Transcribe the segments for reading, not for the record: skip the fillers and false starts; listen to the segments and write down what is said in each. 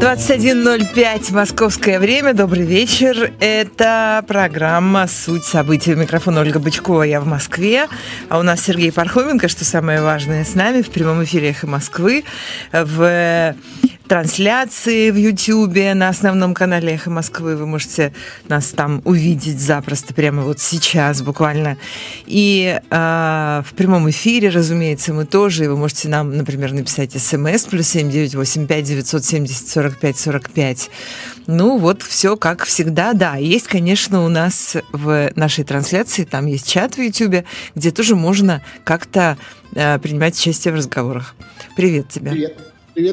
21:05 московское время. Добрый вечер. Это программа «Суть событий». У микрофона Ольга Бычкова, я в Москве. А у нас Сергей Пархоменко, что самое важное, с нами в прямом эфире «Эхо Москвы», в трансляции в Ютьюбе, на основном канале «Эхо Москвы». Вы можете нас там увидеть запросто, прямо вот сейчас буквально. И в прямом эфире, разумеется, мы тоже. И вы можете нам, например, написать смс +7 985 970 45 45. Ну вот, все как всегда, да. Есть, конечно, у нас в нашей трансляции, там есть чат в Ютьюбе, где тоже можно как-то принимать участие в разговорах. Привет тебе. Привет.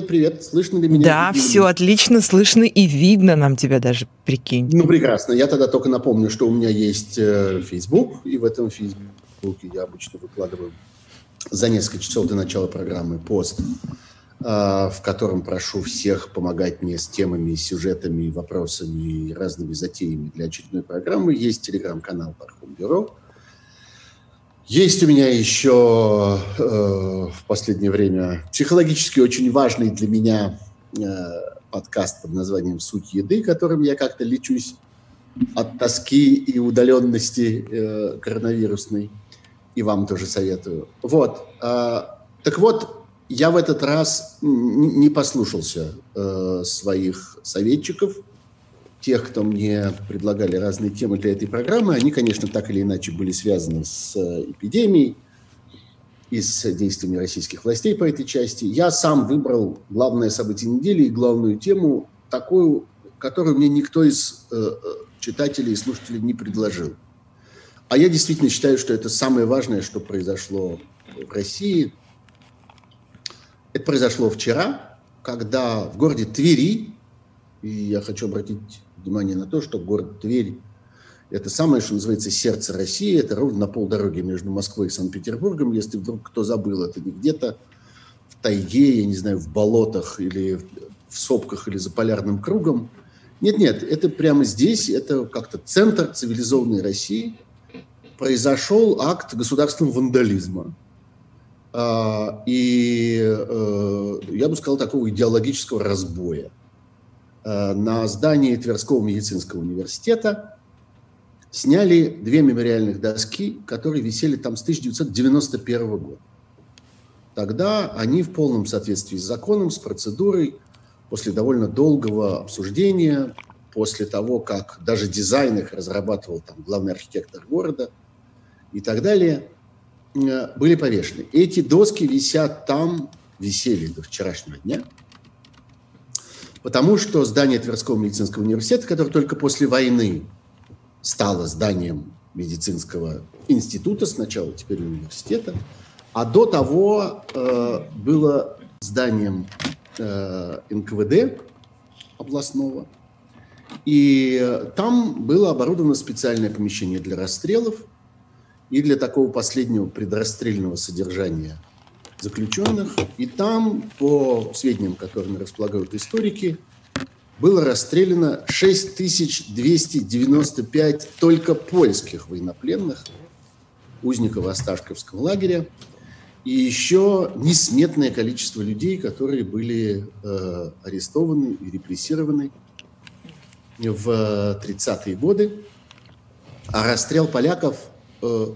Привет. Слышно ли меня? Да, все отлично, слышно и видно нам тебя даже, прикинь. Ну, прекрасно. Я тогда только напомню, что у меня есть Фейсбук, и в этом Фейсбуке я обычно выкладываю за несколько часов до начала программы пост, в котором прошу всех помогать мне с темами, сюжетами, вопросами и разными затеями для очередной программы. Есть телеграм-канал «Пархомбюро». Есть у меня еще в последнее время психологически очень важный для меня подкаст под названием «Суть еды», которым я как-то лечусь от тоски и удаленности коронавирусной. И вам тоже советую. Вот. Так вот, я в этот раз не послушался своих советчиков, тех, кто мне предлагали разные темы для этой программы. Они, конечно, так или иначе были связаны с эпидемией и с действиями российских властей по этой части. Я сам выбрал главное событие недели и главную тему, такую, которую мне никто из читателей и слушателей не предложил. А я действительно считаю, что это самое важное, что произошло в России. Это произошло вчера, когда в городе Твери, и я хочу обратить внимание на то, что город Тверь – это самое, что называется, сердце России. Это ровно на полдороге между Москвой и Санкт-Петербургом. Если вдруг кто забыл, это не где-то в тайге, я не знаю, в болотах или в сопках или за полярным кругом. Нет, это прямо здесь, это как-то центр цивилизованной России. Произошел акт государственного вандализма. И, я бы сказал, такого идеологического разбоя. На здании Тверского медицинского университета сняли две мемориальных доски, которые висели там с 1991 года. Тогда они в полном соответствии с законом, с процедурой, после довольно долгого обсуждения, после того, как даже дизайн их разрабатывал там главный архитектор города и так далее, были повешены. Эти доски висят там, висели до вчерашнего дня, потому что здание Тверского медицинского университета, которое только после войны стало зданием медицинского института сначала, теперь университета, а до того было зданием НКВД областного. И там было оборудовано специальное помещение для расстрелов и для такого последнего предрастрельного содержания заключенных, и там, по сведениям, которыми располагают историки, было расстреляно 6295 только польских военнопленных, узников Осташковского лагеря, и еще несметное количество людей, которые были арестованы и репрессированы в 30-е годы. А расстрел поляков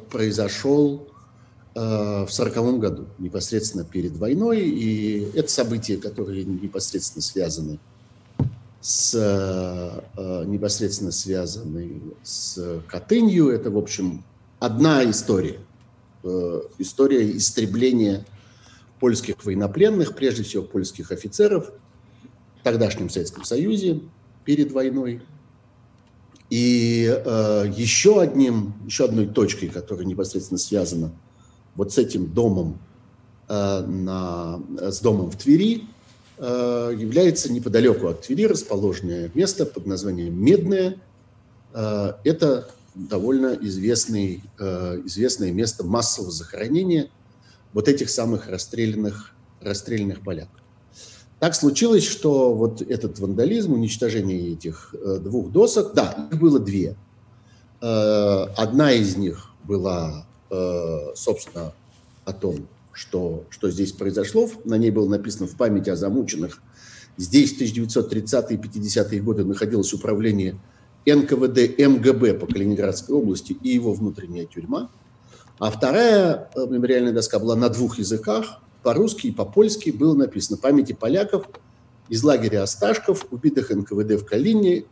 произошел в 1940 году, непосредственно перед войной, и это события, которые непосредственно связаны с Катынью. Это, в общем, одна история. История истребления польских военнопленных, прежде всего польских офицеров в тогдашнем Советском Союзе перед войной. И еще одной точкой, которая непосредственно связана вот с этим домом, с домом в Твери, является неподалеку от Твери расположенное место под названием Медное. Это довольно известное место массового захоронения вот этих самых расстрелянных поляков. Так случилось, что вот этот вандализм, уничтожение этих двух досок, да, их было две. Одна из них была, собственно, о том, что здесь произошло. На ней было написано «В память о замученных Здесь в 1930-е и 50-е годы находилось управление НКВД МГБ по Калининградской области и его внутренняя тюрьма. А вторая мемориальная доска была на двух языках, по-русски и по-польски, было написано «Памяти поляков из лагеря Осташков, убитых НКВД в Калине».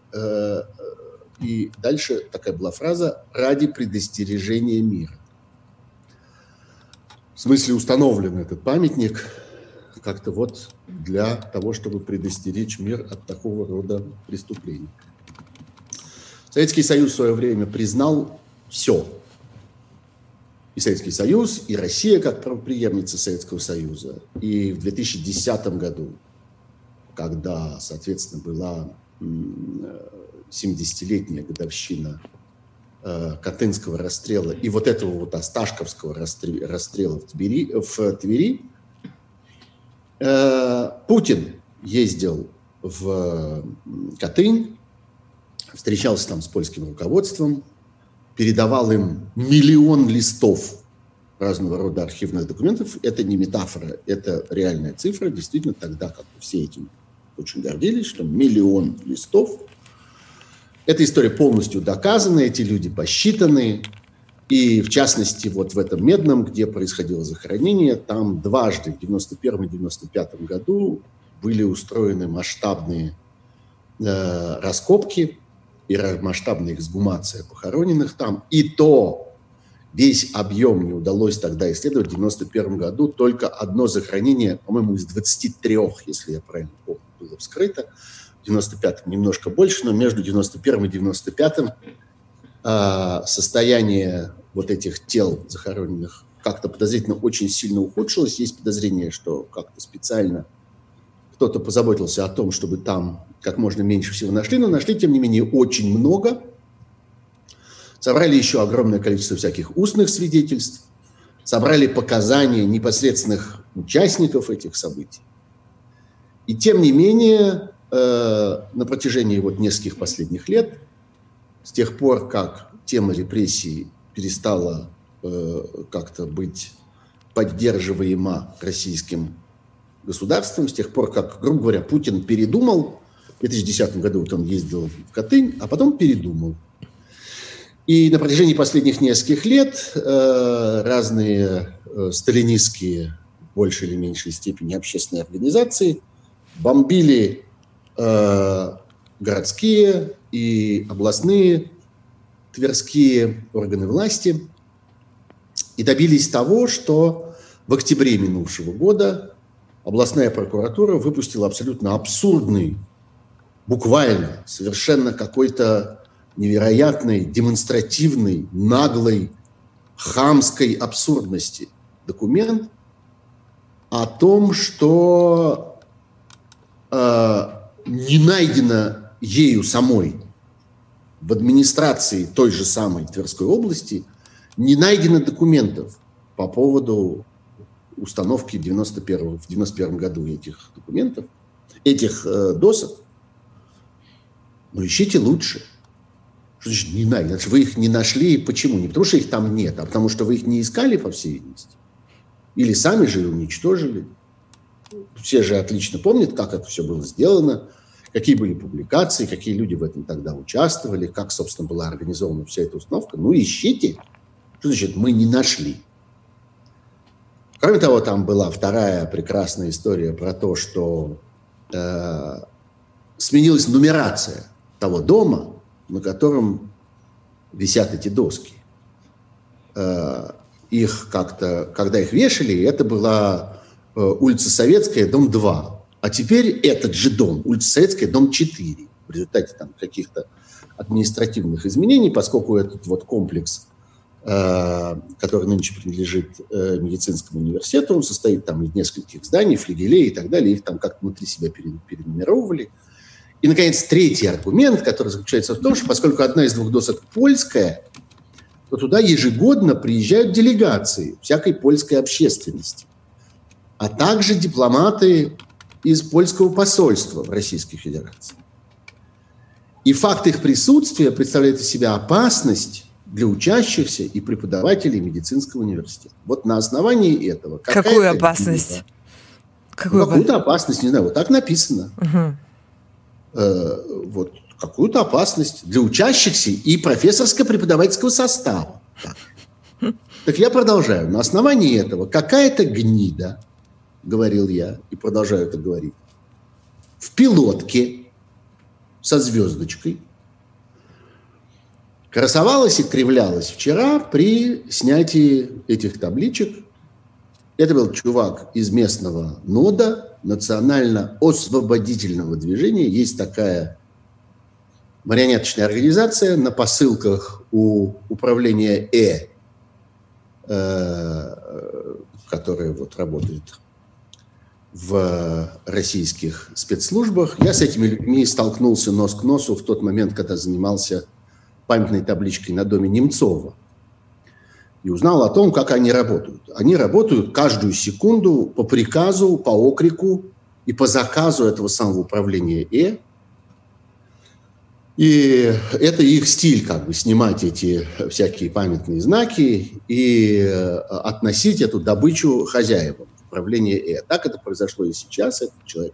И дальше такая была фраза «Ради предостережения мира». В смысле установлен этот памятник как-то вот для того, чтобы предостеречь мир от такого рода преступлений. Советский Союз в свое время признал все. И Советский Союз, и Россия как правопреемница Советского Союза. И в 2010 году, когда, соответственно, была 70-летняя годовщина Катынского расстрела и вот этого вот Осташковского расстрела в Твери, Путин ездил в Катынь, встречался там с польским руководством, передавал им 1 000 000 листов разного рода архивных документов. Это не метафора, это реальная цифра. Действительно, тогда как все этим очень гордились, что 1 000 000 листов. Эта история полностью доказана, эти люди посчитаны. И, в частности, вот в этом Медном, где происходило захоронение, там дважды, в 1991 и 1995 году, были устроены масштабные раскопки и масштабная эксгумация похороненных там. И то весь объем не удалось тогда исследовать. В 1991 году только одно захоронение, по-моему, из 23, если я правильно помню, было вскрыто. В 1995-м немножко больше, но между 1991 и 1995-м состояние вот этих тел захороненных как-то подозрительно очень сильно ухудшилось. Есть подозрение, что как-то специально кто-то позаботился о том, чтобы там как можно меньше всего нашли, но нашли, тем не менее, очень много. Собрали еще огромное количество всяких устных свидетельств, собрали показания непосредственных участников этих событий. И тем не менее, на протяжении вот нескольких последних лет, с тех пор, как тема репрессий перестала как-то быть поддерживаема российским государством, с тех пор, как, грубо говоря, Путин передумал, в 2010 году вот он ездил в Катынь, а потом передумал. И на протяжении последних нескольких лет разные сталинистские, в большей или меньшей степени, общественные организации бомбили городские и областные тверские органы власти и добились того, что в октябре минувшего года областная прокуратура выпустила абсолютно абсурдный, буквально совершенно какой-то невероятной, демонстративной, наглой, хамской абсурдности документ о том, что не найдено ею самой в администрации той же самой Тверской области, не найдено документов по поводу установки в 91 году этих документов, этих досок. Но ищите лучше. Что значит не найдено? Значит, вы их не нашли. Почему? Не потому что их там нет, а потому что вы их не искали, по всей видимости. Или сами же уничтожили. Все же отлично помнят, как это все было сделано, какие были публикации, какие люди в этом тогда участвовали, как, собственно, была организована вся эта установка. Ну, ищите. Что значит «мы не нашли»? Кроме того, там была вторая прекрасная история про то, что сменилась нумерация того дома, на котором висят эти доски. Их как-то, когда их вешали, это была улица Советская, дом 2. А теперь этот же дом, улица Советская, дом 4. В результате там каких-то административных изменений, поскольку этот вот комплекс, который нынче принадлежит медицинскому университету, он состоит там из нескольких зданий, флигелей и так далее, их там как-то внутри себя перенумеровывали. И, наконец, третий аргумент, который заключается в том, что поскольку одна из двух досок польская, то туда ежегодно приезжают делегации всякой польской общественности, а также дипломаты из польского посольства в Российской Федерации. И факт их присутствия представляет из себя опасность для учащихся и преподавателей медицинского университета. Вот на основании этого... Какую опасность? Какую-то опасность, не знаю, вот так написано. Угу. Вот какую-то опасность для учащихся и профессорско-преподавательского состава. Так я продолжаю. На основании этого какая-то гнида, говорил я, и продолжаю это говорить, в пилотке со звездочкой красовалась и кривлялась вчера при снятии этих табличек. Это был чувак из местного НОДа, Национально-освободительного движения. Есть такая марионеточная организация на посылках у управления которая вот работает в российских спецслужбах. Я с этими людьми столкнулся нос к носу в тот момент, когда занимался памятной табличкой на доме Немцова. И узнал о том, как они работают. Они работают каждую секунду по приказу, по окрику и по заказу этого самого управления И это их стиль, как бы, снимать эти всякие памятные знаки и относить эту добычу хозяевам управления Э. Так это произошло и сейчас. Этот человек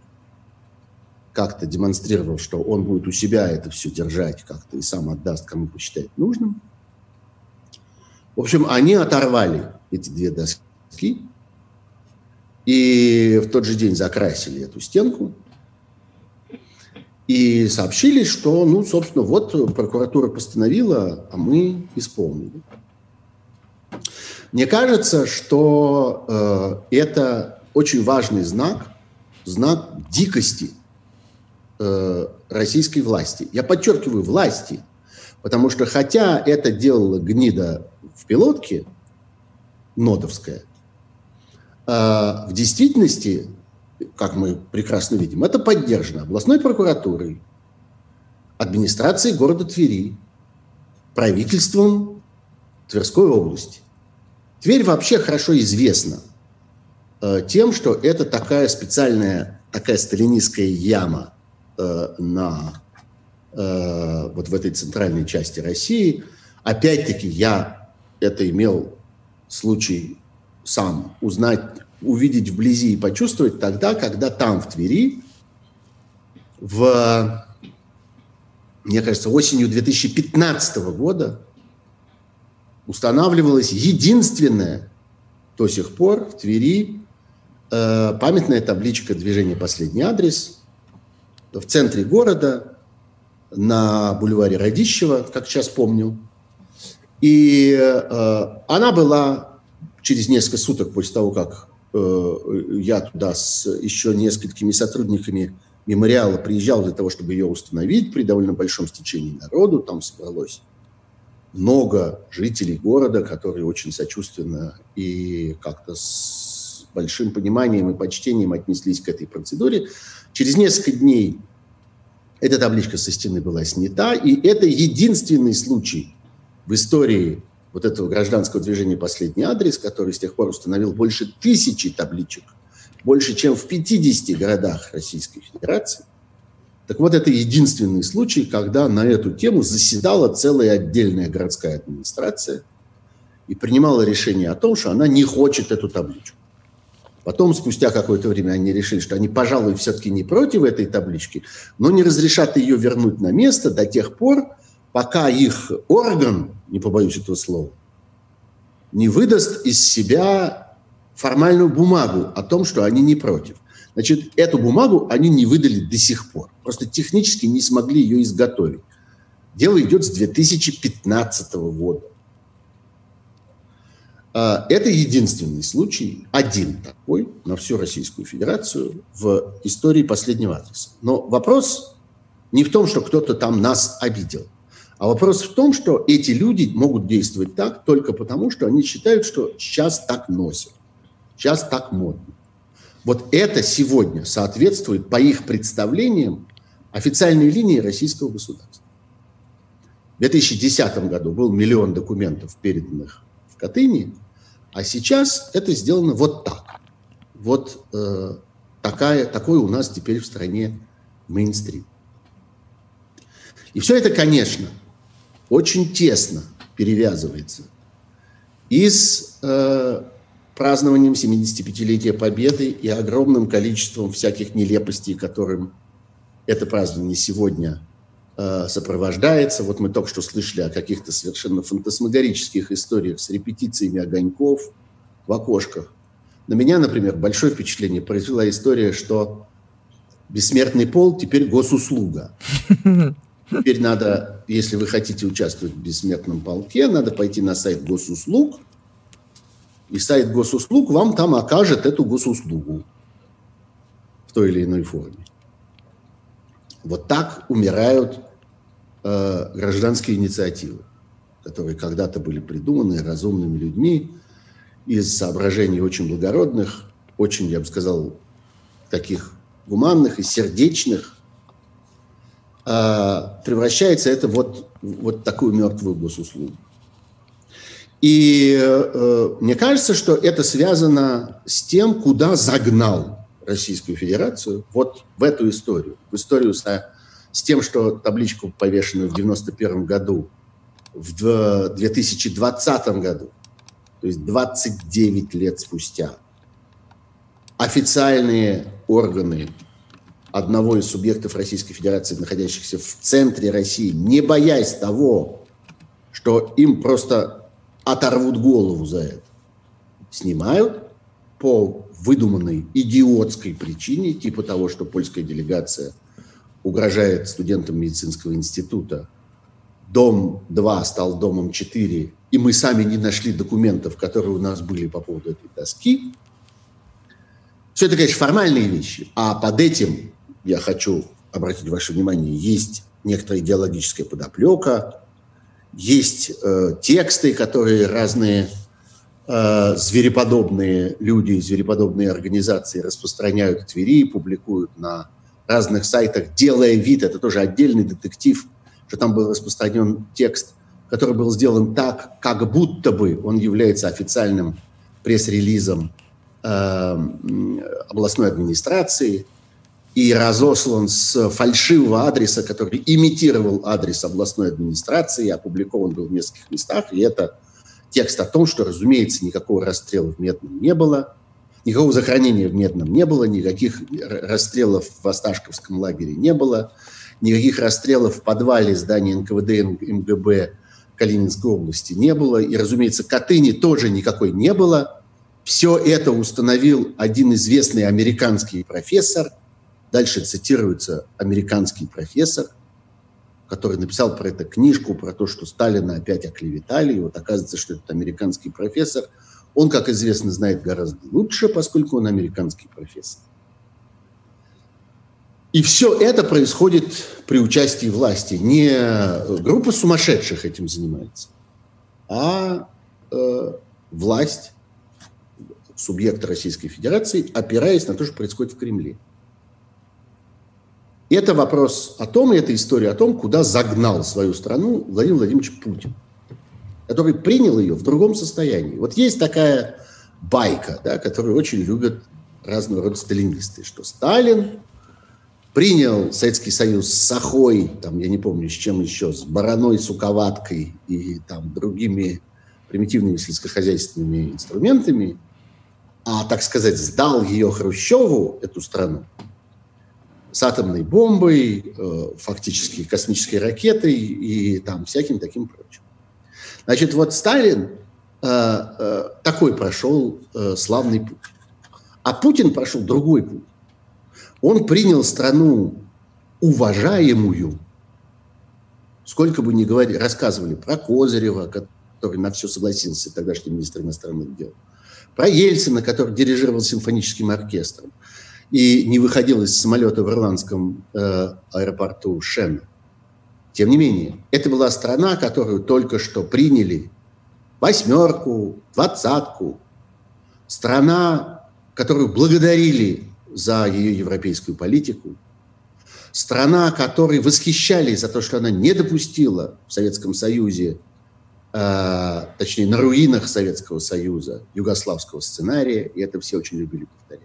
как-то демонстрировал, что он будет у себя это все держать как-то и сам отдаст, кому посчитает нужным. В общем, они оторвали эти две доски и в тот же день закрасили эту стенку. И сообщили, что, ну, собственно, вот прокуратура постановила, а мы исполнили. Мне кажется, что это очень важный знак, знак дикости российской власти. Я подчеркиваю, власти, потому что хотя это делала гнида в пилотке, нодовская, в действительности, как мы прекрасно видим, это поддержано областной прокуратурой, администрацией города Твери, правительством Тверской области. Тверь вообще хорошо известна тем, что это такая специальная, такая сталинистская яма вот в этой центральной части России. Опять-таки я это имел случай сам узнать, увидеть вблизи и почувствовать тогда, когда там, в Твери, мне кажется, осенью 2015 года устанавливалась единственная до сих пор в Твери памятная табличка движения «Последний адрес» в центре города на бульваре Радищева, как сейчас помню. И она была через несколько суток после того, как я туда с еще несколькими сотрудниками мемориала приезжал для того, чтобы ее установить при довольно большом стечении народу. Там собралось много жителей города, которые очень сочувственно и как-то с большим пониманием и почтением отнеслись к этой процедуре. Через несколько дней эта табличка со стены была снята, и это единственный случай в истории вот этого гражданского движения «Последний адрес», который с тех пор установил больше 1000 табличек, больше, чем в 50 городах Российской Федерации. Так вот, это единственный случай, когда на эту тему заседала целая отдельная городская администрация и принимала решение о том, что она не хочет эту табличку. Потом, спустя какое-то время, они решили, что они, пожалуй, все-таки не против этой таблички, но не разрешат ее вернуть на место до тех пор, пока их орган, не побоюсь этого слова, не выдаст из себя формальную бумагу о том, что они не против. Значит, эту бумагу они не выдали до сих пор. Просто технически не смогли ее изготовить. Дело идет с 2015 года. Это единственный случай, один такой, на всю Российскую Федерацию в истории «Последнего адреса». Но вопрос не в том, что кто-то там нас обидел. А вопрос в том, что эти люди могут действовать так только потому, что они считают, что сейчас так носят, сейчас так модно. Вот это сегодня соответствует, по их представлениям, официальной линии российского государства. В 2010 году был 1 000 000 документов, переданных в Катыни, а сейчас это сделано вот так. Вот такой у нас теперь в стране мейнстрим. И все это, конечно, очень тесно перевязывается и с празднованием 75-летия Победы и огромным количеством всяких нелепостей, которым это празднование сегодня сопровождается. Вот мы только что слышали о каких-то совершенно фантасмагорических историях с репетициями огоньков в окошках. На меня, например, большое впечатление произвела история, что бессмертный пол теперь госуслуга. Теперь надо, если вы хотите участвовать в бессмертном полке, надо пойти на сайт госуслуг, и сайт госуслуг вам там окажет эту госуслугу в той или иной форме. Вот так умирают гражданские инициативы, которые когда-то были придуманы разумными людьми из соображений очень благородных, очень, я бы сказал, таких гуманных и сердечных. Превращается это вот в такую мертвую госуслугу. И мне кажется, что это связано с тем, куда загнал Российскую Федерацию, вот в эту историю, в историю с тем, что табличку, повешенную в 1991 году, в 2020 году, то есть 29 лет спустя, официальные органы одного из субъектов Российской Федерации, находящихся в центре России, не боясь того, что им просто оторвут голову за это, снимают по выдуманной идиотской причине, типа того, что польская делегация угрожает студентам медицинского института. Дом 2 стал домом 4, и мы сами не нашли документов, которые у нас были по поводу этой доски. Все это, конечно, формальные вещи, а под этим, я хочу обратить ваше внимание, есть некоторая идеологическая подоплека, есть тексты, которые разные звереподобные люди и звереподобные организации распространяют в Твери, публикуют на разных сайтах, делая вид, это тоже отдельный детектив, что там был распространен текст, который был сделан так, как будто бы он является официальным пресс-релизом областной администрации и разослан с фальшивого адреса, который имитировал адрес областной администрации, опубликован был в нескольких местах, и это текст о том, что, разумеется, никакого расстрела в Медном не было, никакого захоронения в Медном не было, никаких расстрелов в Осташковском лагере не было, никаких расстрелов в подвале здания НКВД и МГБ Калининградской области не было, и, разумеется, Катыни тоже никакой не было. Все это установил один известный американский профессор, дальше цитируется американский профессор, который написал про это книжку, про то, что Сталина опять оклеветали. И вот оказывается, что этот американский профессор, он, как известно, знает гораздо лучше, поскольку он американский профессор. И все это происходит при участии власти. Не группа сумасшедших этим занимается, а власть, субъекта Российской Федерации, опираясь на то, что происходит в Кремле. Это вопрос о том, и это история о том, куда загнал свою страну Владимир Владимирович Путин, который принял ее в другом состоянии. Вот есть такая байка, да, которую очень любят разного рода сталинисты, что Сталин принял Советский Союз с сахой, там, я не помню, с чем еще, с бараной, суковаткой и там, другими примитивными сельскохозяйственными инструментами, а, так сказать, сдал ее Хрущеву, эту страну, с атомной бомбой, фактически космической ракетой и там всяким таким прочим. Значит, вот Сталин такой прошел славный путь. А Путин прошел другой путь. Он принял страну уважаемую. Сколько бы ни говорили, рассказывали про Козырева, который на все согласился, тогдашний министр иностранных дел, про Ельцина, который дирижировал симфоническим оркестром и не выходил из самолета в ирландском аэропорту Шена. Тем не менее, это была страна, которую только что приняли восьмерку, двадцатку. Страна, которую благодарили за ее европейскую политику. Страна, которой восхищались за то, что она не допустила в Советском Союзе, точнее, на руинах Советского Союза, югославского сценария, и это все очень любили повторять.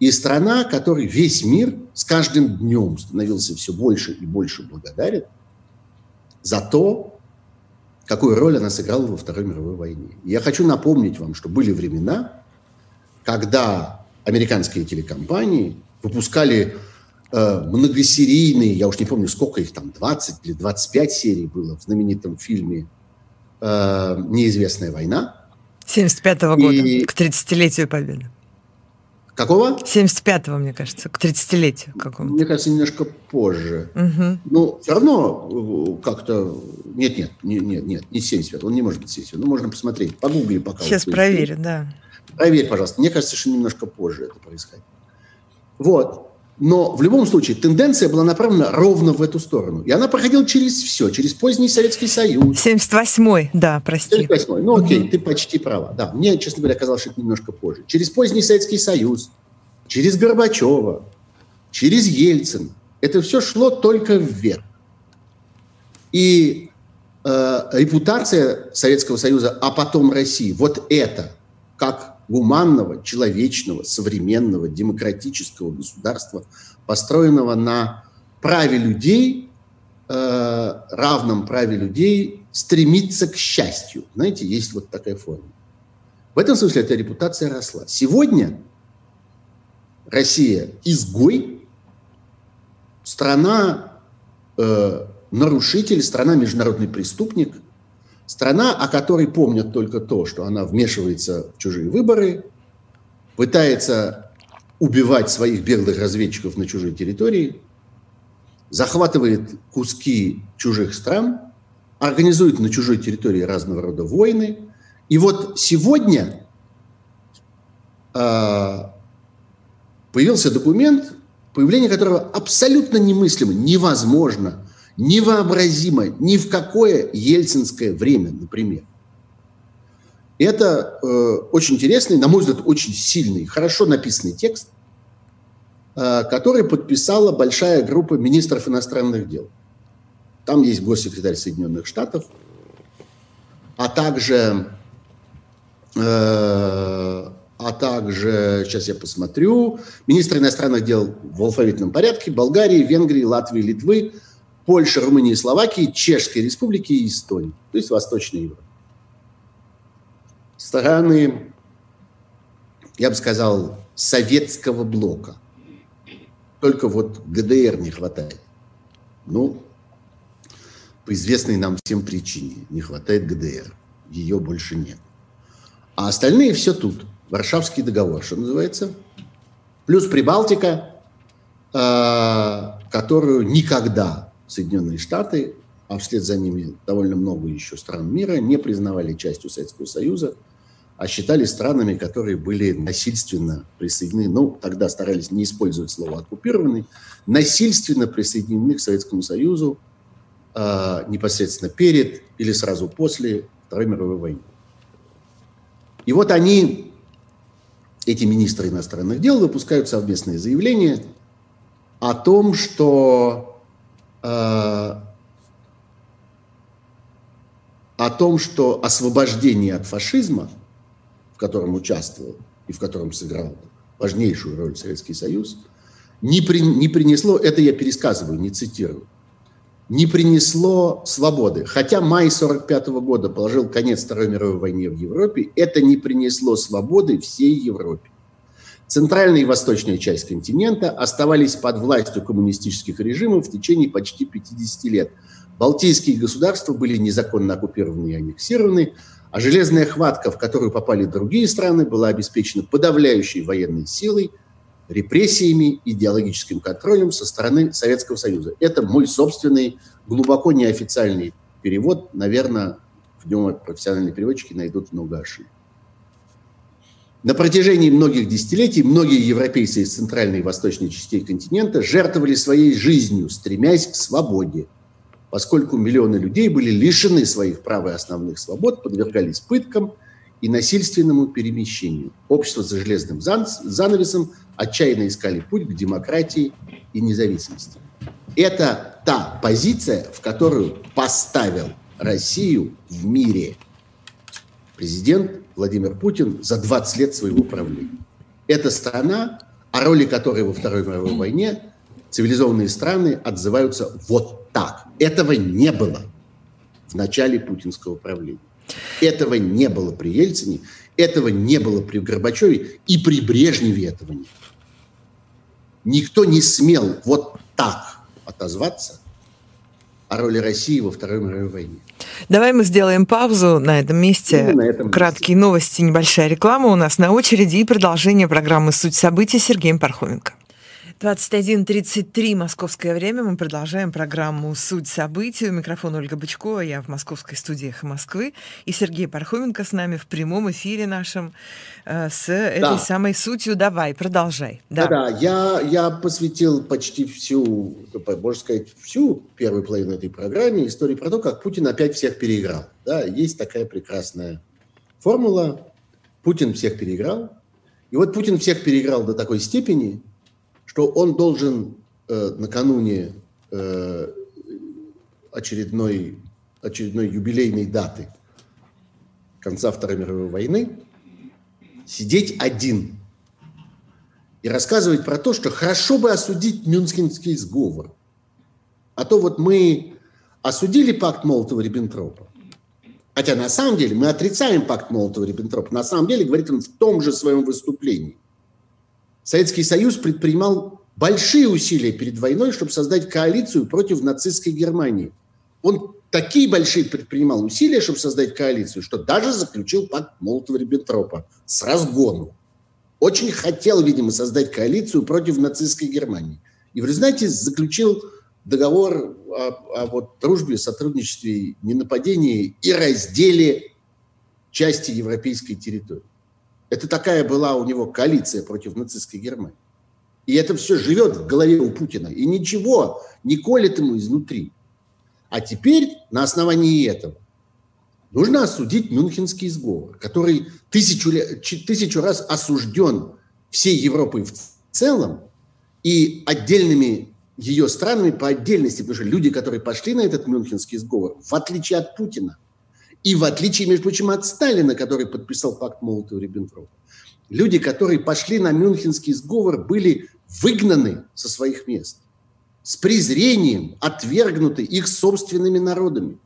И страна, которой весь мир с каждым днем становился все больше и больше благодарен за то, какую роль она сыграла во Второй мировой войне. И я хочу напомнить вам, что были времена, когда американские телекомпании выпускали многосерийные, я уж не помню, сколько их там, 20 или 25 серий было в знаменитом фильме «Неизвестная война». 75-го года, к 30-летию Победы. Какого? 75-го, мне кажется, к 30-летию какому-то. Мне кажется, немножко позже. Угу. Ну, все равно как-то... Нет, не 75, он не может быть 75. Ну, можно посмотреть, погугли пока. Сейчас проверю, да. Проверь, пожалуйста. Мне кажется, что немножко позже это происходит. Вот. Но в любом случае тенденция была направлена ровно в эту сторону. И она проходила через все, через поздний Советский Союз. 78-й, да, прости. 78-й, ну окей, ты почти права. Да, мне, честно говоря, казалось, что это немножко позже. Через поздний Советский Союз, через Горбачева, через Ельцина. Это все шло только вверх. И репутация Советского Союза, а потом России, вот это, как... гуманного, человечного, современного, демократического государства, построенного на праве людей, равном праве людей стремиться к счастью. Знаете, есть вот такая форма. В этом смысле эта репутация росла. Сегодня Россия изгой, страна нарушитель, страна международный преступник, страна, о которой помнят только то, что она вмешивается в чужие выборы, пытается убивать своих беглых разведчиков на чужой территории, захватывает куски чужих стран, организует на чужой территории разного рода войны. И вот сегодня появился документ, появление которого абсолютно немыслимо, невозможно, невообразимо ни в какое ельцинское время, например. Это очень интересный, на мой взгляд, очень сильный, хорошо написанный текст, который подписала большая группа министров иностранных дел. Там есть госсекретарь Соединенных Штатов, а также, сейчас я посмотрю, министры иностранных дел в алфавитном порядке Болгарии, Венгрии, Латвии, Литвы, Польши, Румынии, Словакии, Чешской Республики и Эстонии, то есть Восточной Европы. Страны, я бы сказал, советского блока. Только вот ГДР не хватает. Ну, по известной нам всем причине не хватает ГДР. Ее больше нет. А остальные все тут. Варшавский договор, что называется. Плюс Прибалтика, которую никогда... Соединенные Штаты, а вслед за ними довольно много еще стран мира, не признавали частью Советского Союза, а считали странами, которые были насильственно присоединены, ну, тогда старались не использовать слово «оккупированный», насильственно присоединены к Советскому Союзу непосредственно перед или сразу после Второй мировой войны. И вот они, эти министры иностранных дел, выпускают совместные заявления о том, что... что освобождение от фашизма, в котором участвовал и в котором сыграл важнейшую роль Советский Союз, не принесло, это я пересказываю, не цитирую, не принесло свободы. Хотя май 1945 года положил конец Второй мировой войне в Европе, это не принесло свободы всей Европе. Центральная и восточная часть континента оставались под властью коммунистических режимов в течение почти 50 лет. Балтийские государства были незаконно оккупированы и аннексированы, а железная хватка, в которую попали другие страны, была обеспечена подавляющей военной силой, репрессиями, идеологическим контролем со стороны Советского Союза. Это мой собственный, глубоко неофициальный перевод. Наверное, в нем профессиональные переводчики найдут много ошибок. На протяжении многих десятилетий многие европейцы из центральной и восточной частей континента жертвовали своей жизнью, стремясь к свободе, поскольку миллионы людей были лишены своих прав и основных свобод, подвергались пыткам и насильственному перемещению. Общество за железным занавесом отчаянно искали путь к демократии и независимости. Это та позиция, в которую поставил Россию в мире президент Владимир Путин за 20 лет своего правления. Это страна, о роли которой во Второй мировой войне цивилизованные страны отзываются вот так. Этого не было в начале путинского правления. Этого не было при Ельцине, этого не было при Горбачеве, и при Брежневе этого не было. Никто не смел вот так отозваться о роли России во Второй мировой войне. Давай мы сделаем паузу на этом месте. Краткие новости, небольшая реклама у нас на очереди и продолжение программы «Суть событий» с Сергеем Пархоменко. 21:33 московское время. Мы продолжаем программу «Суть событий». У микрофона Ольга Бычкова, я в московской студии «Эхо Москвы». И Сергей Пархоменко с нами в прямом эфире нашем с этой самой сутью. Давай, продолжай. Да. Я посвятил почти всю, можно сказать, всю первую половину этой программы истории про то, как Путин опять всех переиграл. Да, есть такая прекрасная формула. Путин всех переиграл. И вот Путин всех переиграл до такой степени, что он должен накануне очередной юбилейной даты конца Второй мировой войны сидеть один и рассказывать про то, что хорошо бы осудить Мюнхенский сговор. А то вот мы осудили пакт Молотова-Риббентропа, хотя на самом деле мы отрицаем пакт Молотова-Риббентропа. На самом деле, говорит он в том же своем выступлении, Советский Союз предпринимал большие усилия перед войной, чтобы создать коалицию против нацистской Германии. Он такие большие предпринимал усилия, чтобы создать коалицию, что даже заключил пакт Молотова-Риббентропа с разгону. Очень хотел, видимо, создать коалицию против нацистской Германии. И в результате заключил договор о вот дружбе, сотрудничестве, ненападении и разделе части европейской территории. Это такая была у него коалиция против нацистской Германии. И это все живет в голове у Путина. И ничего не колет ему изнутри. А теперь на основании этого нужно осудить Мюнхенский сговор, который тысячу раз осужден всей Европой в целом и отдельными ее странами по отдельности. Потому что люди, которые пошли на этот Мюнхенский сговор, в отличие от Путина, и в отличие, между прочим, от Сталина, который подписал пакт Молотова-Риббентропа, люди, которые пошли на Мюнхенский сговор, были выгнаны со своих мест, с презрением отвергнуты их собственными народами.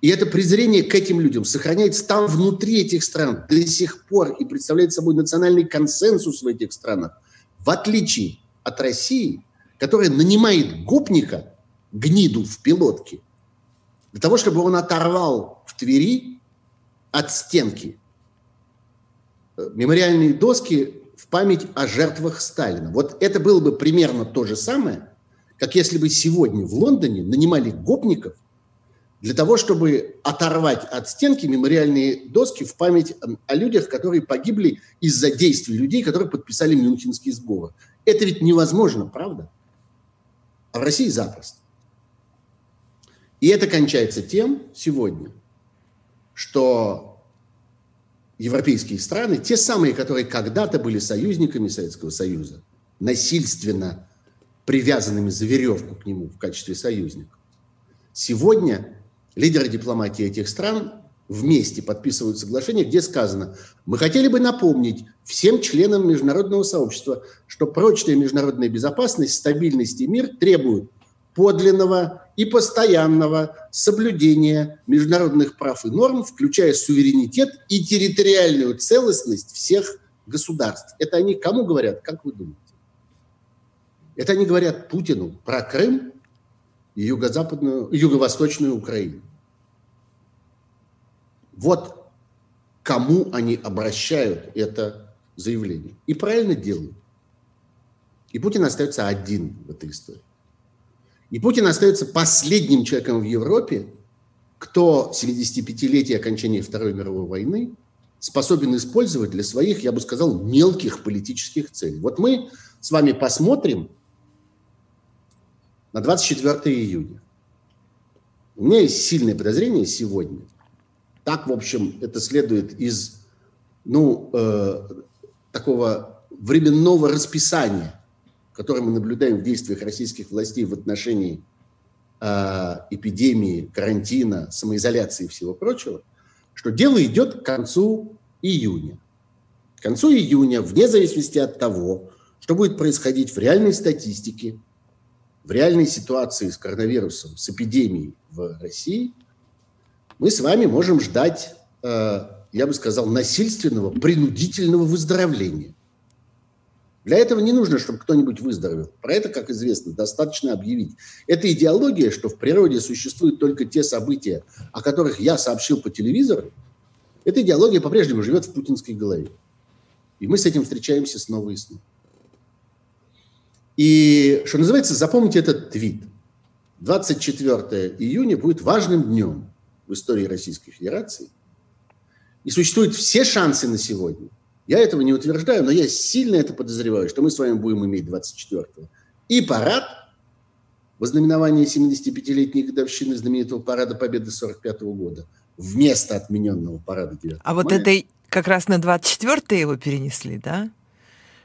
И это презрение к этим людям сохраняется там, внутри этих стран, до сих пор и представляет собой национальный консенсус в этих странах, в отличие от России, которая нанимает гопника, гниду в пилотке, для того, чтобы он оторвал в Твери от стенки мемориальные доски в память о жертвах Сталина. Вот это было бы примерно то же самое, как если бы сегодня в Лондоне нанимали гопников для того, чтобы оторвать от стенки мемориальные доски в память о людях, которые погибли из-за действий людей, которые подписали Мюнхенский сговор. Это ведь невозможно, правда? А в России запросто. И это кончается тем сегодня, что европейские страны, те самые, которые когда-то были союзниками Советского Союза, насильственно привязанными за веревку к нему в качестве союзников, сегодня лидеры дипломатии этих стран вместе подписывают соглашение, где сказано: мы хотели бы напомнить всем членам международного сообщества, что прочная международная безопасность, стабильность и мир требуют подлинного и постоянного соблюдения международных прав и норм, включая суверенитет и территориальную целостность всех государств. Это они кому говорят, как вы думаете? Это они говорят Путину про Крым и юго-восточную Украину. Вот кому они обращают это заявление. И правильно делают. И Путин остается один в этой истории. И Путин остается последним человеком в Европе, кто 75-летие окончания Второй мировой войны способен использовать для своих, я бы сказал, мелких политических целей. Вот мы с вами посмотрим на 24 июня. У меня есть сильное подозрение сегодня. Так, в общем, это следует из такого временного расписания, который мы наблюдаем в действиях российских властей в отношении эпидемии, карантина, самоизоляции и всего прочего, что дело идет к концу июня. К концу июня, вне зависимости от того, что будет происходить в реальной статистике, в реальной ситуации с коронавирусом, с эпидемией в России, мы с вами можем ждать, я бы сказал, насильственного, принудительного выздоровления. Для этого не нужно, чтобы кто-нибудь выздоровел. Про это, как известно, достаточно объявить. Это идеология, что в природе существуют только те события, о которых я сообщил по телевизору. Эта идеология по-прежнему живет в путинской голове. И мы с этим встречаемся снова и снова. И, что называется, запомните этот твит. 24 июня будет важным днем в истории Российской Федерации. И существуют все шансы на сегодня. Я этого не утверждаю, но я сильно это подозреваю, что мы с вами будем иметь 24-го. И парад, вознаменование 75-летней годовщины знаменитого парада Победы 45-го года, вместо отмененного парада 9 мая. Вот это как раз на 24-е его перенесли, да?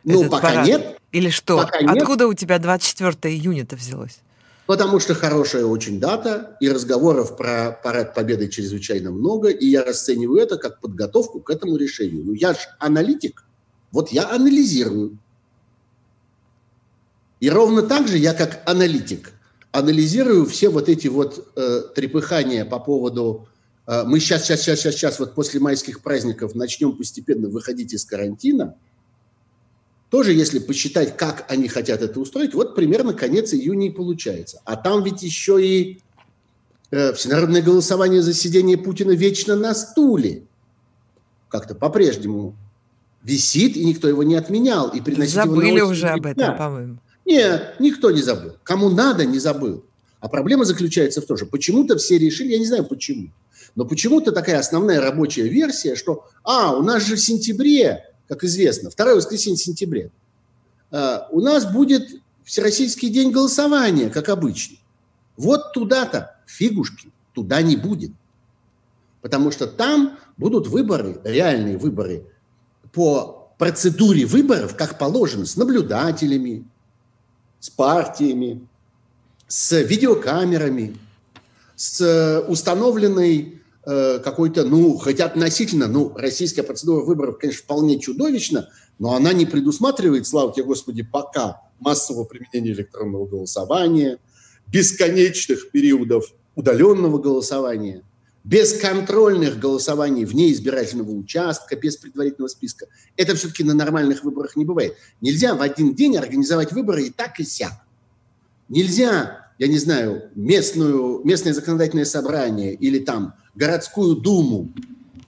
Ну, этот пока парад. Нет. Или что? Пока откуда нет. У тебя 24 июня-то взялось? Потому что хорошая очень дата, и разговоров про парад Победы чрезвычайно много, и я расцениваю это как подготовку к этому решению. Ну, я же аналитик, вот я анализирую. И ровно так же я, как аналитик, анализирую все вот эти вот трепыхания по поводу «мы сейчас, вот после майских праздников начнем постепенно выходить из карантина». Тоже, если посчитать, как они хотят это устроить, вот примерно конец июня и получается. А там ведь еще и всенародное голосование за сидение Путина вечно на стуле. Как-то по-прежнему висит, и никто его не отменял. И забыли уже об этом, по-моему. Нет, никто не забыл. Кому надо, не забыл. А проблема заключается в том, что почему-то все решили, я не знаю почему, но почему-то такая основная рабочая версия, что у нас же в сентябре, как известно, второе воскресенье сентября, у нас будет Всероссийский день голосования, как обычно. Вот туда-то, фигушки, туда не будет. Потому что там будут выборы, реальные выборы, по процедуре выборов, как положено, с наблюдателями, с партиями, с видеокамерами, с установленной какой-то, хоть относительно, российская процедура выборов, конечно, вполне чудовищна, но она не предусматривает, слава тебе, Господи, пока массового применения электронного голосования, бесконечных периодов удаленного голосования, бесконтрольных голосований вне избирательного участка, без предварительного списка. Это все-таки на нормальных выборах не бывает. Нельзя в один день организовать выборы и так, и сяк. Нельзя... я не знаю, местное законодательное собрание или там городскую думу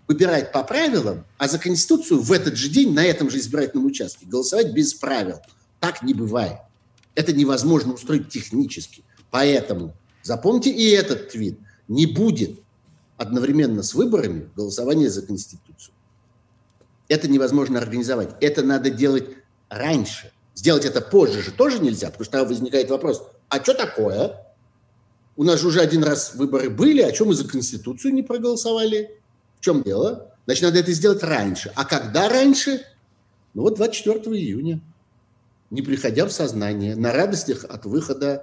выбирать по правилам, а за Конституцию в этот же день на этом же избирательном участке голосовать без правил. Так не бывает. Это невозможно устроить технически. Поэтому запомните и этот твит. Не будет одновременно с выборами голосования за Конституцию. Это невозможно организовать. Это надо делать раньше. Сделать это позже же тоже нельзя, потому что тогда возникает вопрос, а что такое? У нас же уже один раз выборы были, а что мы за Конституцию не проголосовали? В чем дело? Значит, надо это сделать раньше. А когда раньше? Ну вот 24 июня, не приходя в сознание, на радостях от выхода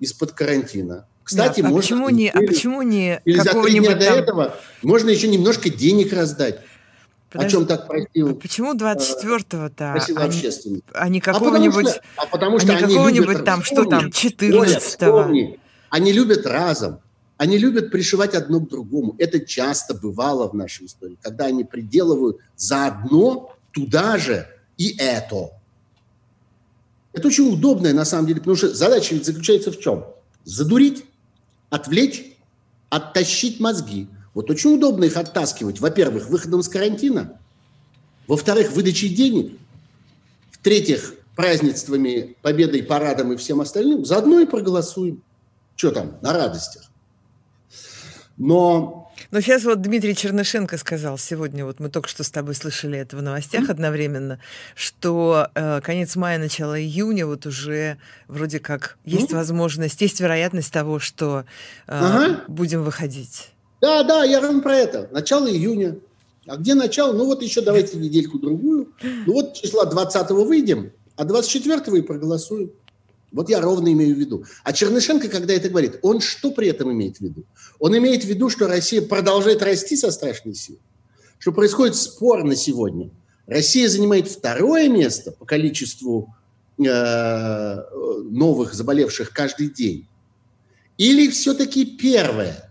из-под карантина. Кстати, да, почему не или за 3 дня до этого можно еще немножко денег раздать. Подожди, о чем так просил? А почему 24-го-то? Они какого-нибудь... Потому что они любят, вспомни, они любят разом. Они любят пришивать одно к другому. Это часто бывало в нашей истории, когда они приделывают заодно туда же и это. Это очень удобное, на самом деле, потому что задача ведь заключается в чем? Задурить, отвлечь, оттащить мозги. Вот очень удобно их оттаскивать, во-первых, выходом из карантина, во-вторых, выдачей денег, в-третьих, празднествами, победой, парадом и всем остальным, заодно и проголосуем. Что там, на радостях. Но сейчас вот Дмитрий Чернышенко сказал сегодня, вот мы только что с тобой слышали это в новостях одновременно, что конец мая, начало июня, вот уже вроде как есть возможность, есть вероятность того, что будем выходить. Да, я ровно про это. Начало июня. А где начало? Ну вот еще давайте недельку-другую. Ну вот числа 20-го выйдем, а 24-го и проголосуем. Вот я ровно имею в виду. А Чернышенко, когда это говорит, он что при этом имеет в виду? Он имеет в виду, что Россия продолжает расти со страшной силой. Что происходит спор на сегодня. Россия занимает 2-е место по количеству новых заболевших каждый день. Или все-таки 1-е?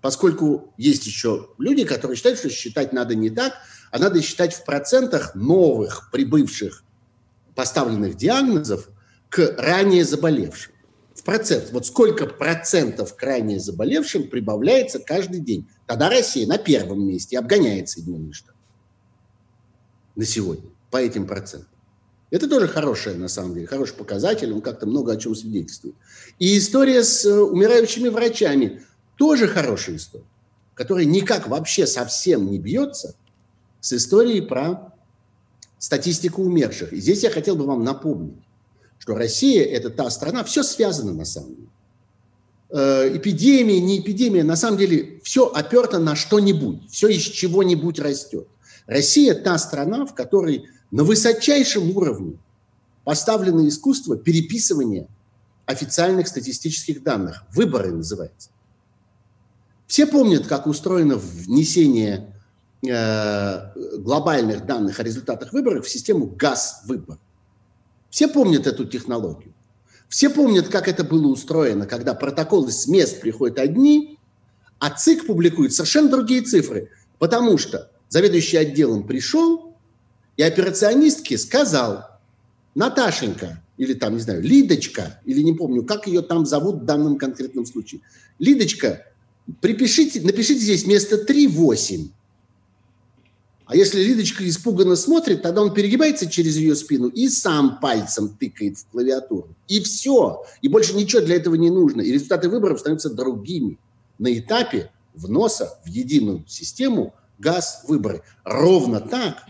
Поскольку есть еще люди, которые считают, что считать надо не так, а надо считать в процентах новых, прибывших, поставленных диагнозов к ранее заболевшим. В процент. Вот сколько процентов к ранее заболевшим прибавляется каждый день. Тогда Россия на первом месте обгоняет Соединенные Штаты на сегодня по этим процентам. Это тоже хороший, на самом деле, хороший показатель, он как-то много о чем свидетельствует. И история с умирающими врачами тоже хорошая история, которая никак вообще совсем не бьется с историей про статистику умерших. И здесь я хотел бы вам напомнить, что Россия – это та страна, все связано на самом деле. Эпидемия, не эпидемия, на самом деле все оперто на что-нибудь, все из чего-нибудь растет. Россия – та страна, в которой на высочайшем уровне поставлено искусство переписывания официальных статистических данных. Выборы называется. Все помнят, как устроено внесение глобальных данных о результатах выборов в систему ГАС Выбор. Все помнят эту технологию. Все помнят, как это было устроено, когда протоколы с мест приходят одни, а ЦИК публикует совершенно другие цифры, потому что заведующий отделом пришел, и операционистке сказал: Наташенька, или там, не знаю, Лидочка, или не помню, как ее там зовут в данном конкретном случае. Лидочка, напишите здесь вместо 3-8. А если Лидочка испуганно смотрит, тогда он перегибается через ее спину и сам пальцем тыкает в клавиатуру. И все. И больше ничего для этого не нужно. И результаты выборов становятся другими на этапе вноса в единую систему ГАС Выборы. Ровно так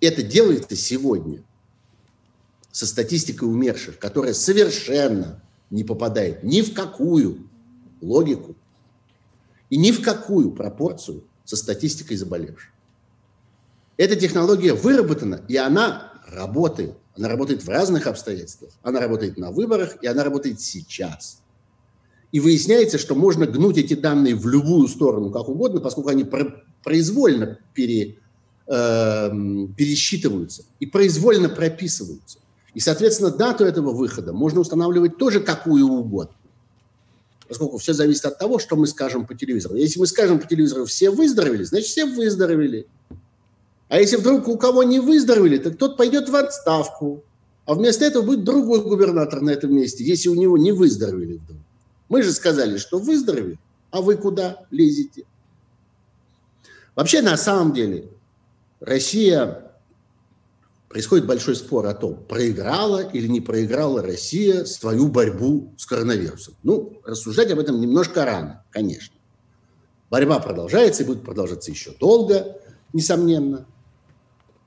это делается сегодня со статистикой умерших, которая совершенно не попадает ни в какую логику и ни в какую пропорцию со статистикой заболевших. Эта технология выработана, и она работает. Она работает в разных обстоятельствах. Она работает на выборах, и она работает сейчас. И выясняется, что можно гнуть эти данные в любую сторону, как угодно, поскольку они произвольно пересчитываются и произвольно прописываются. И, соответственно, дату этого выхода можно устанавливать тоже какую угодно, поскольку все зависит от того, что мы скажем по телевизору. Если мы скажем по телевизору «все выздоровели», значит, все выздоровели. А если вдруг у кого не выздоровели, так тот пойдет в отставку, а вместо этого будет другой губернатор на этом месте, если у него не выздоровели вдруг. Мы же сказали, что выздоровели, а вы куда лезете? Вообще, на самом деле, Россия, происходит большой спор о том, проиграла или не проиграла Россия свою борьбу с коронавирусом. Ну, рассуждать об этом немножко рано, конечно. Борьба продолжается и будет продолжаться еще долго, несомненно.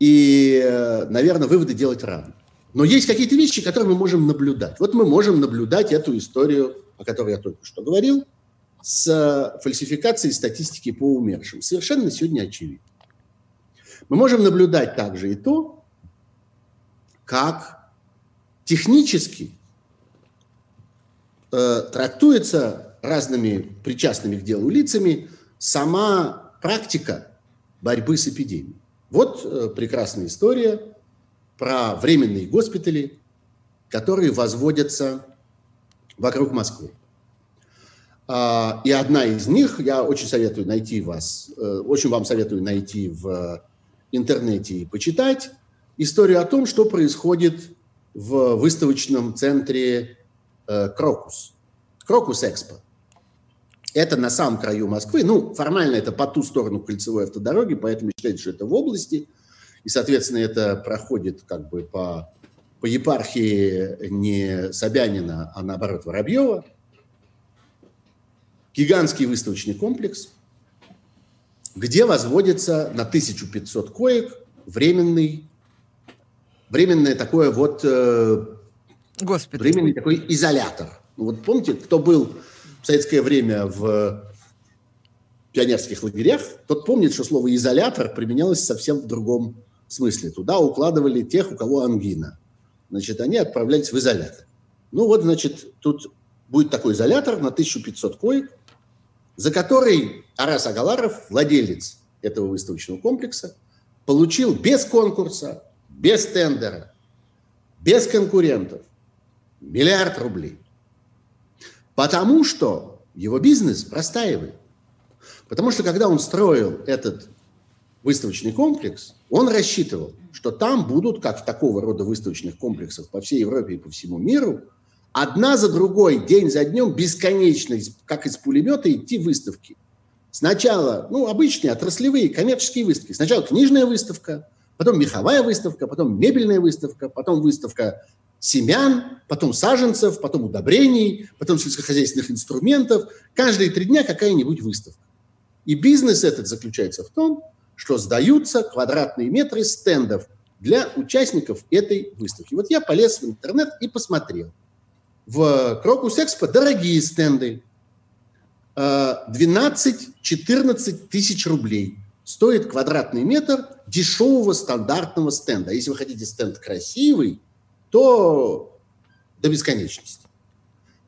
И, наверное, выводы делать рано. Но есть какие-то вещи, которые мы можем наблюдать. Вот мы можем наблюдать эту историю, о которой я только что говорил, с фальсификацией статистики по умершим. Совершенно сегодня очевидно. Мы можем наблюдать также и то, как технически трактуется разными причастными к делу лицами сама практика борьбы с эпидемией. Вот прекрасная история про временные госпитали, которые возводятся вокруг Москвы. И одна из них, я очень советую найти в интернете и почитать историю о том, что происходит в выставочном центре Крокус. Крокус Экспо. Это на самом краю Москвы. Ну, формально это по ту сторону кольцевой автодороги, поэтому считается, что это в области. И, соответственно, это проходит как бы по епархии не Собянина, а наоборот Воробьева. Гигантский выставочный комплекс, где возводится на 1500 коек временное такое вот госпиталь. Временный такой изолятор. Вот помните, кто был в советское время в пионерских лагерях, тот помнит, что слово «изолятор» применялось совсем в другом смысле. Туда укладывали тех, у кого ангина. Значит, они отправлялись в изолятор. Ну вот, значит, тут будет такой изолятор на 1500 коек, за который Арас Агаларов, владелец этого выставочного комплекса, получил без конкурса, без тендера, без конкурентов 1 миллиард рублей. Потому что его бизнес простаивает. Потому что, когда он строил этот выставочный комплекс, он рассчитывал, что там будут, как в такого рода выставочных комплексах по всей Европе и по всему миру, одна за другой, день за днем, бесконечно, как из пулемета, идти выставки. Сначала, обычные, отраслевые, коммерческие выставки. Сначала книжная выставка, потом меховая выставка, потом мебельная выставка, потом выставка семян, потом саженцев, потом удобрений, потом сельскохозяйственных инструментов. Каждые 3 дня какая-нибудь выставка. И бизнес этот заключается в том, что сдаются квадратные метры стендов для участников этой выставки. Вот я полез в интернет и посмотрел. В Крокус Экспо дорогие стенды. 12-14 тысяч рублей стоит квадратный метр дешевого стандартного стенда. А если вы хотите стенд красивый, то до бесконечности.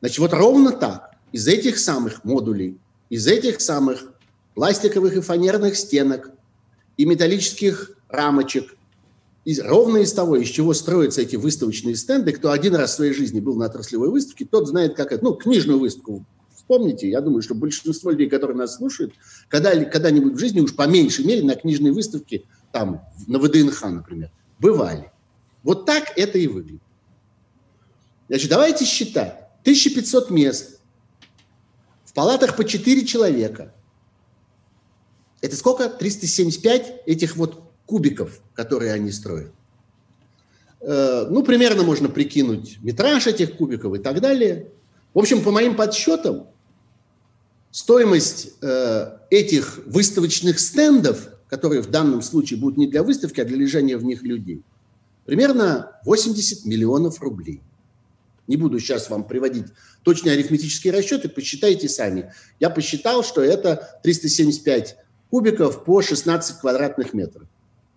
Значит, вот ровно так. Из этих самых модулей, из этих самых пластиковых и фанерных стенок и металлических рамочек, ровно из того, из чего строятся эти выставочные стенды. Кто один раз в своей жизни был на отраслевой выставке, тот знает, как это. Книжную выставку вспомните. Я думаю, что большинство людей, которые нас слушают, когда-нибудь в жизни, уж по меньшей мере, на книжной выставке, там, на ВДНХ, например, бывали. Вот так это и выглядит. Значит, давайте считать. 1500 мест. В палатах по 4 человека. Это сколько? 375 этих вот кубиков, которые они строят. Примерно можно прикинуть метраж этих кубиков и так далее. В общем, по моим подсчетам, стоимость этих выставочных стендов, которые в данном случае будут не для выставки, а для лежания в них людей, примерно 80 миллионов рублей. Не буду сейчас вам приводить точные арифметические расчеты, посчитайте сами. Я посчитал, что это 375 кубиков по 16 квадратных метров,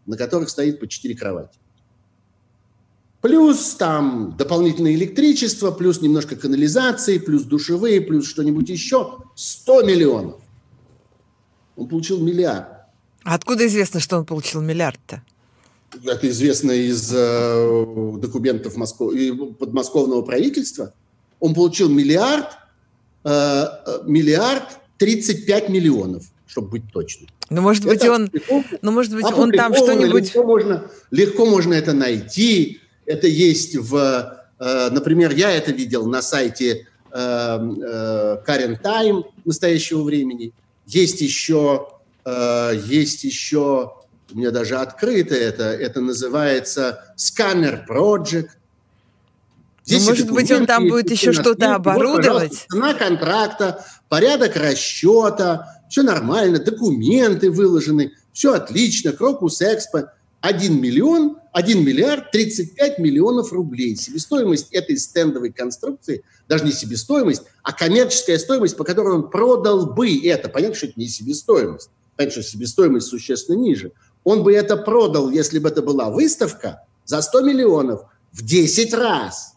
на которых стоит по 4 кровати. Плюс там дополнительное электричество, плюс немножко канализации, плюс душевые, плюс что-нибудь еще. 100 миллионов. Он получил миллиард. А откуда известно, что он получил миллиард-то? Это известно из документов подмосковного правительства. Он получил миллиард 35 миллионов, чтобы быть точным. Может быть, он там что-нибудь... Легко можно это найти. Это есть например, я это видел на сайте Current Time настоящего времени. Есть еще у меня даже открыто это называется Scanner Project. Может быть, он там будет еще что-то оборудовать? Вот, цена контракта, порядок расчета, все нормально, документы выложены, все отлично, Крокус Экспо. 1 миллиард 35 миллионов рублей. Себестоимость этой стендовой конструкции, даже не себестоимость, а коммерческая стоимость, по которой он продал бы это. Понятно, что это не себестоимость. Понятно, что себестоимость существенно ниже. Он бы это продал, если бы это была выставка, за 100 миллионов в 10 раз.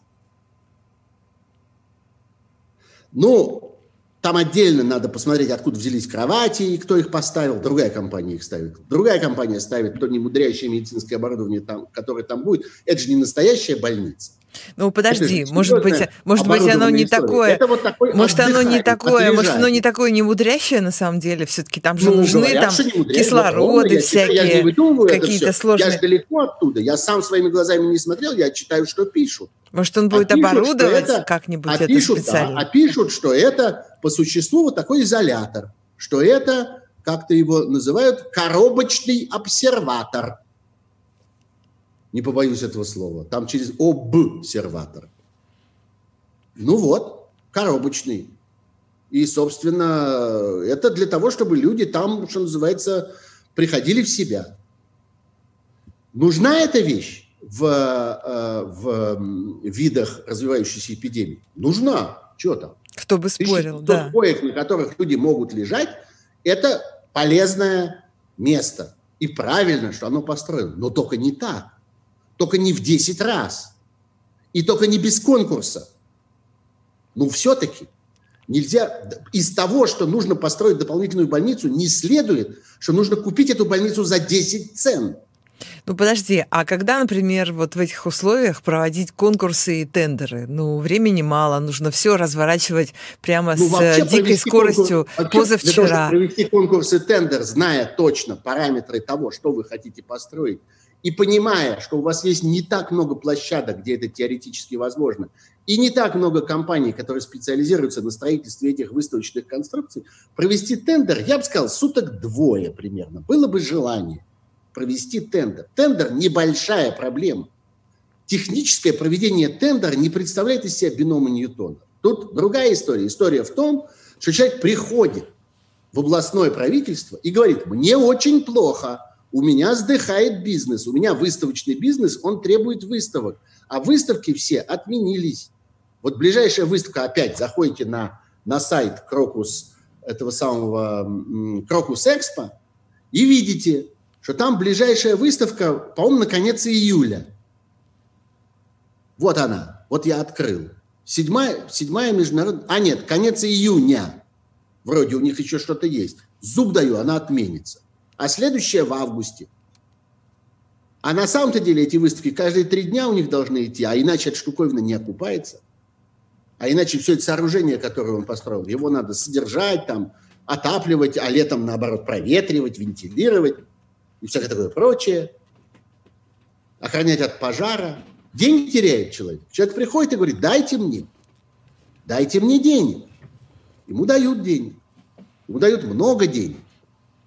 Там отдельно надо посмотреть, откуда взялись кровати и кто их поставил. Другая компания их ставит. Другая компания ставит то немудрящее медицинское оборудование, которое там будет. Это же не настоящая больница. Подожди, может быть, оно не такое. Может, оно не такое, немудрящее на самом деле. Все-таки там же нужны там кислороды всякие, какие-то сложные. Я же далеко оттуда. Я сам своими глазами не смотрел, я читаю, что пишут. Может, он будет оборудовать как-нибудь это специально? А пишут, что это по существу вот такой изолятор, что это, как-то его называют, коробочный обсерватор. Не побоюсь этого слова. Там через обсерватор. Коробочный. И, собственно, это для того, чтобы люди там, что называется, приходили в себя. Нужна эта вещь в видах развивающейся эпидемии? Нужна. Чего там? Кто бы спорил, да. Коек, на которых люди могут лежать, это полезное место. И правильно, что оно построено. Но только не так. Только не в 10 раз. И только не без конкурса. Все-таки нельзя... Из того, что нужно построить дополнительную больницу, не следует, что нужно купить эту больницу за 10 цен. Ну, подожди, а когда, например, вот в этих условиях проводить конкурсы и тендеры? Ну, времени мало, нужно все разворачивать прямо с дикой скоростью позавчера. Для того, чтобы провести конкурс и тендер, зная точно параметры того, что вы хотите построить, и понимая, что у вас есть не так много площадок, где это теоретически возможно, и не так много компаний, которые специализируются на строительстве этих выставочных конструкций, провести тендер, я бы сказал, суток двое примерно. Было бы желание провести тендер. Тендер – небольшая проблема. Техническое проведение тендера не представляет из себя бинома Ньютона. Тут другая история. История в том, что человек приходит в областное правительство и говорит: «Мне очень плохо, у меня сдыхает бизнес, у меня выставочный бизнес, он требует выставок». А выставки все отменились. Вот ближайшая выставка, опять заходите на сайт Крокус, этого самого Крокус Экспо, и видите, что там ближайшая выставка, по-моему, на конец июля. Вот она, вот я открыл. Седьмая международная... А нет, конец июня. Вроде у них еще что-то есть. Зуб даю, она отменится. А следующая в августе. А на самом-то деле эти выставки каждые 3 дня у них должны идти, а иначе эта штуковина не окупается. А иначе все это сооружение, которое он построил, его надо содержать, там, отапливать, а летом, наоборот, проветривать, вентилировать и всякое такое прочее. Охранять от пожара. Деньги теряет человек. Человек приходит и говорит: дайте мне денег. Ему дают денег. Ему дают много денег.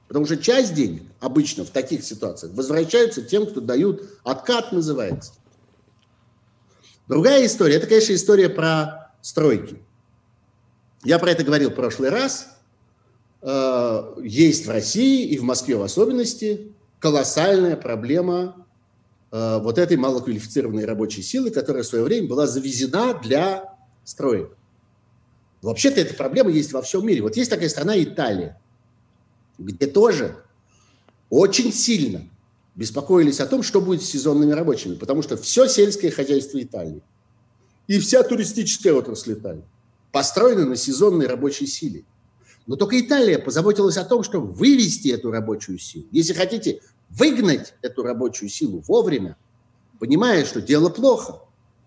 Потому что часть денег обычно в таких ситуациях возвращаются тем, кто дают откат, называется. Другая история, это, конечно, история про стройки. Я про это говорил в прошлый раз. Есть в России и в Москве в особенности колоссальная проблема вот этой малоквалифицированной рабочей силы, которая в свое время была завезена для строек. Вообще-то эта проблема есть во всем мире. Вот есть такая страна Италия, где тоже очень сильно беспокоились о том, что будет с сезонными рабочими, потому что все сельское хозяйство Италии и вся туристическая отрасль Италии построена на сезонной рабочей силе. Но только Италия позаботилась о том, что вывести эту рабочую силу, если хотите, выгнать эту рабочую силу вовремя, понимая, что дело плохо,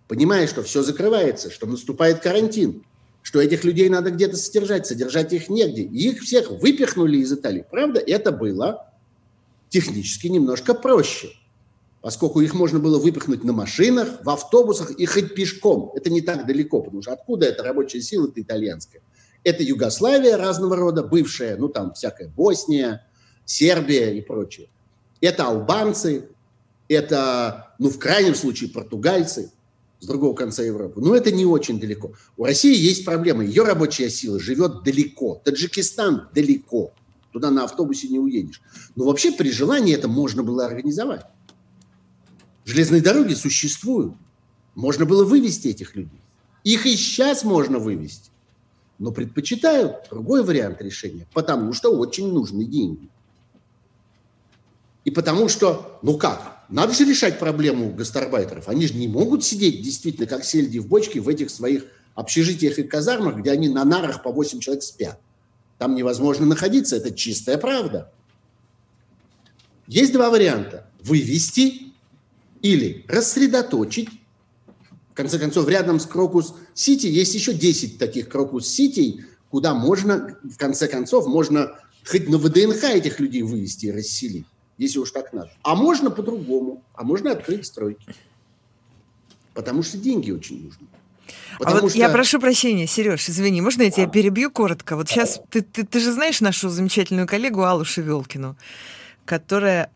понимая, что все закрывается, что наступает карантин, что этих людей надо где-то содержать их негде. И их всех выпихнули из Италии. Правда, это было технически немножко проще, поскольку их можно было выпихнуть на машинах, в автобусах и хоть пешком. Это не так далеко, потому что откуда эта рабочая сила-то итальянская? Это Югославия разного рода, бывшая, ну там всякая Босния, Сербия и прочее. Это албанцы, это, ну в крайнем случае, португальцы с другого конца Европы. Но это не очень далеко. У России есть проблема. Ее рабочая сила живет далеко. Таджикистан далеко. Туда на автобусе не уедешь. Но вообще при желании это можно было организовать. Железные дороги существуют. Можно было вывести этих людей. Их и сейчас можно вывести. Но предпочитают другой вариант решения. Потому что очень нужны деньги. И потому что, ну как? Надо же решать проблему гастарбайтеров. Они же не могут сидеть действительно, как сельди в бочке, в этих своих общежитиях и казармах, где они на нарах по 8 человек спят. Там невозможно находиться, это чистая правда. Есть два варианта. Вывести или рассредоточить. В конце концов, рядом с Крокус-Сити есть еще 10 таких Крокус-Ситей, куда можно, в конце концов, можно хоть на ВДНХ этих людей вывести и расселить. Если уж так надо. А можно по-другому. А можно открыть стройки. Потому что деньги очень нужны. Потому а вот что... Я прошу прощения, Сереж, извини, можно я тебя перебью коротко? Вот сейчас ты же знаешь нашу замечательную коллегу Аллу Шевелкину, которая...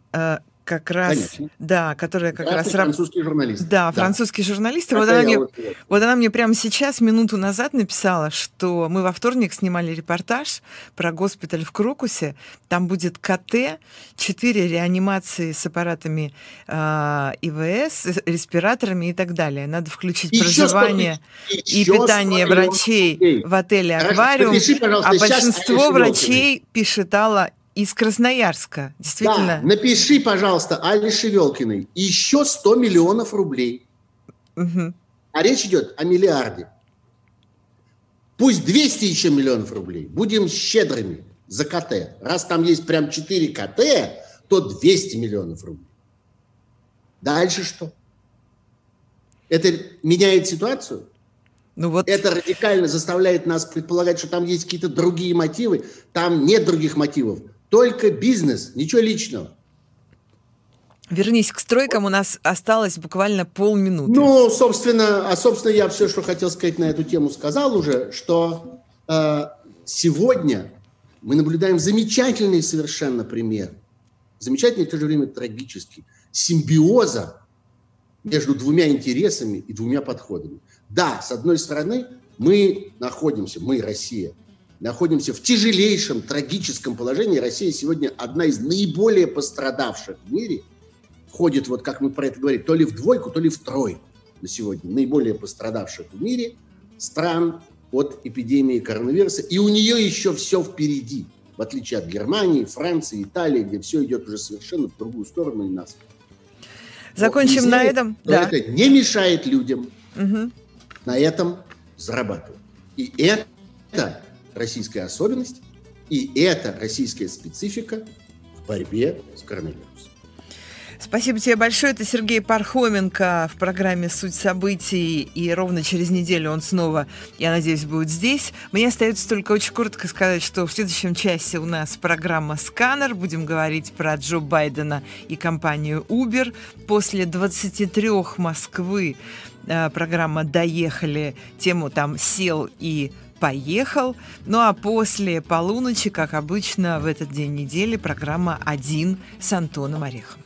Как раз, конечно. Да, которая как раз... Французский журналист. Да, французский журналист. Вот она мне прямо сейчас, минуту назад написала, что мы во вторник снимали репортаж про госпиталь в Крокусе. Там будет КТ, 4 реанимации с аппаратами ИВС, респираторами и так далее. Надо включить еще проживание и питание врачей в отеле «Аквариум». А большинство врачей, пишет Алла, из Красноярска, действительно. Да, напиши, пожалуйста, Алле Шевелкиной еще 100 миллионов рублей. Угу. А речь идет о миллиарде. Пусть 200 еще миллионов рублей. Будем щедрыми за КТ. Раз там есть прям 4 КТ, то 200 миллионов рублей. Дальше что? Это меняет ситуацию? Ну вот... Это радикально заставляет нас предполагать, что там есть какие-то другие мотивы. Там нет других мотивов. Только бизнес, ничего личного. Вернись к стройкам, у нас осталось буквально полминуты. Ну, собственно, я все, что хотел сказать на эту тему, сказал уже, что сегодня мы наблюдаем замечательный совершенно пример, замечательный и в то же время трагический, симбиоза между двумя интересами и двумя подходами. Да, с одной стороны, мы, Россия, находимся в тяжелейшем трагическом положении. Россия сегодня одна из наиболее пострадавших в мире. Входит, вот как мы про это говорим, то ли в двойку, то ли в тройку на сегодня наиболее пострадавших в мире стран от эпидемии коронавируса. И у нее еще все впереди, в отличие от Германии, Франции, Италии, где все идет уже совершенно в другую сторону и нас. Закончим на этом. Да. Это не мешает людям на этом зарабатывать. И это российская особенность, и это российская специфика в борьбе с коронавирусом. Спасибо тебе большое. Это Сергей Пархоменко в программе «Суть событий». И ровно через неделю он снова, я надеюсь, будет здесь. Мне остается только очень коротко сказать, что в следующем часе у нас программа «Сканер». Будем говорить про Джо Байдена и компанию Uber. После 23 Москвы программа «Доехали». Тему там «Сел и поехал». Ну а после полуночи, как обычно, в этот день недели программа «Один» с Антоном Орехом.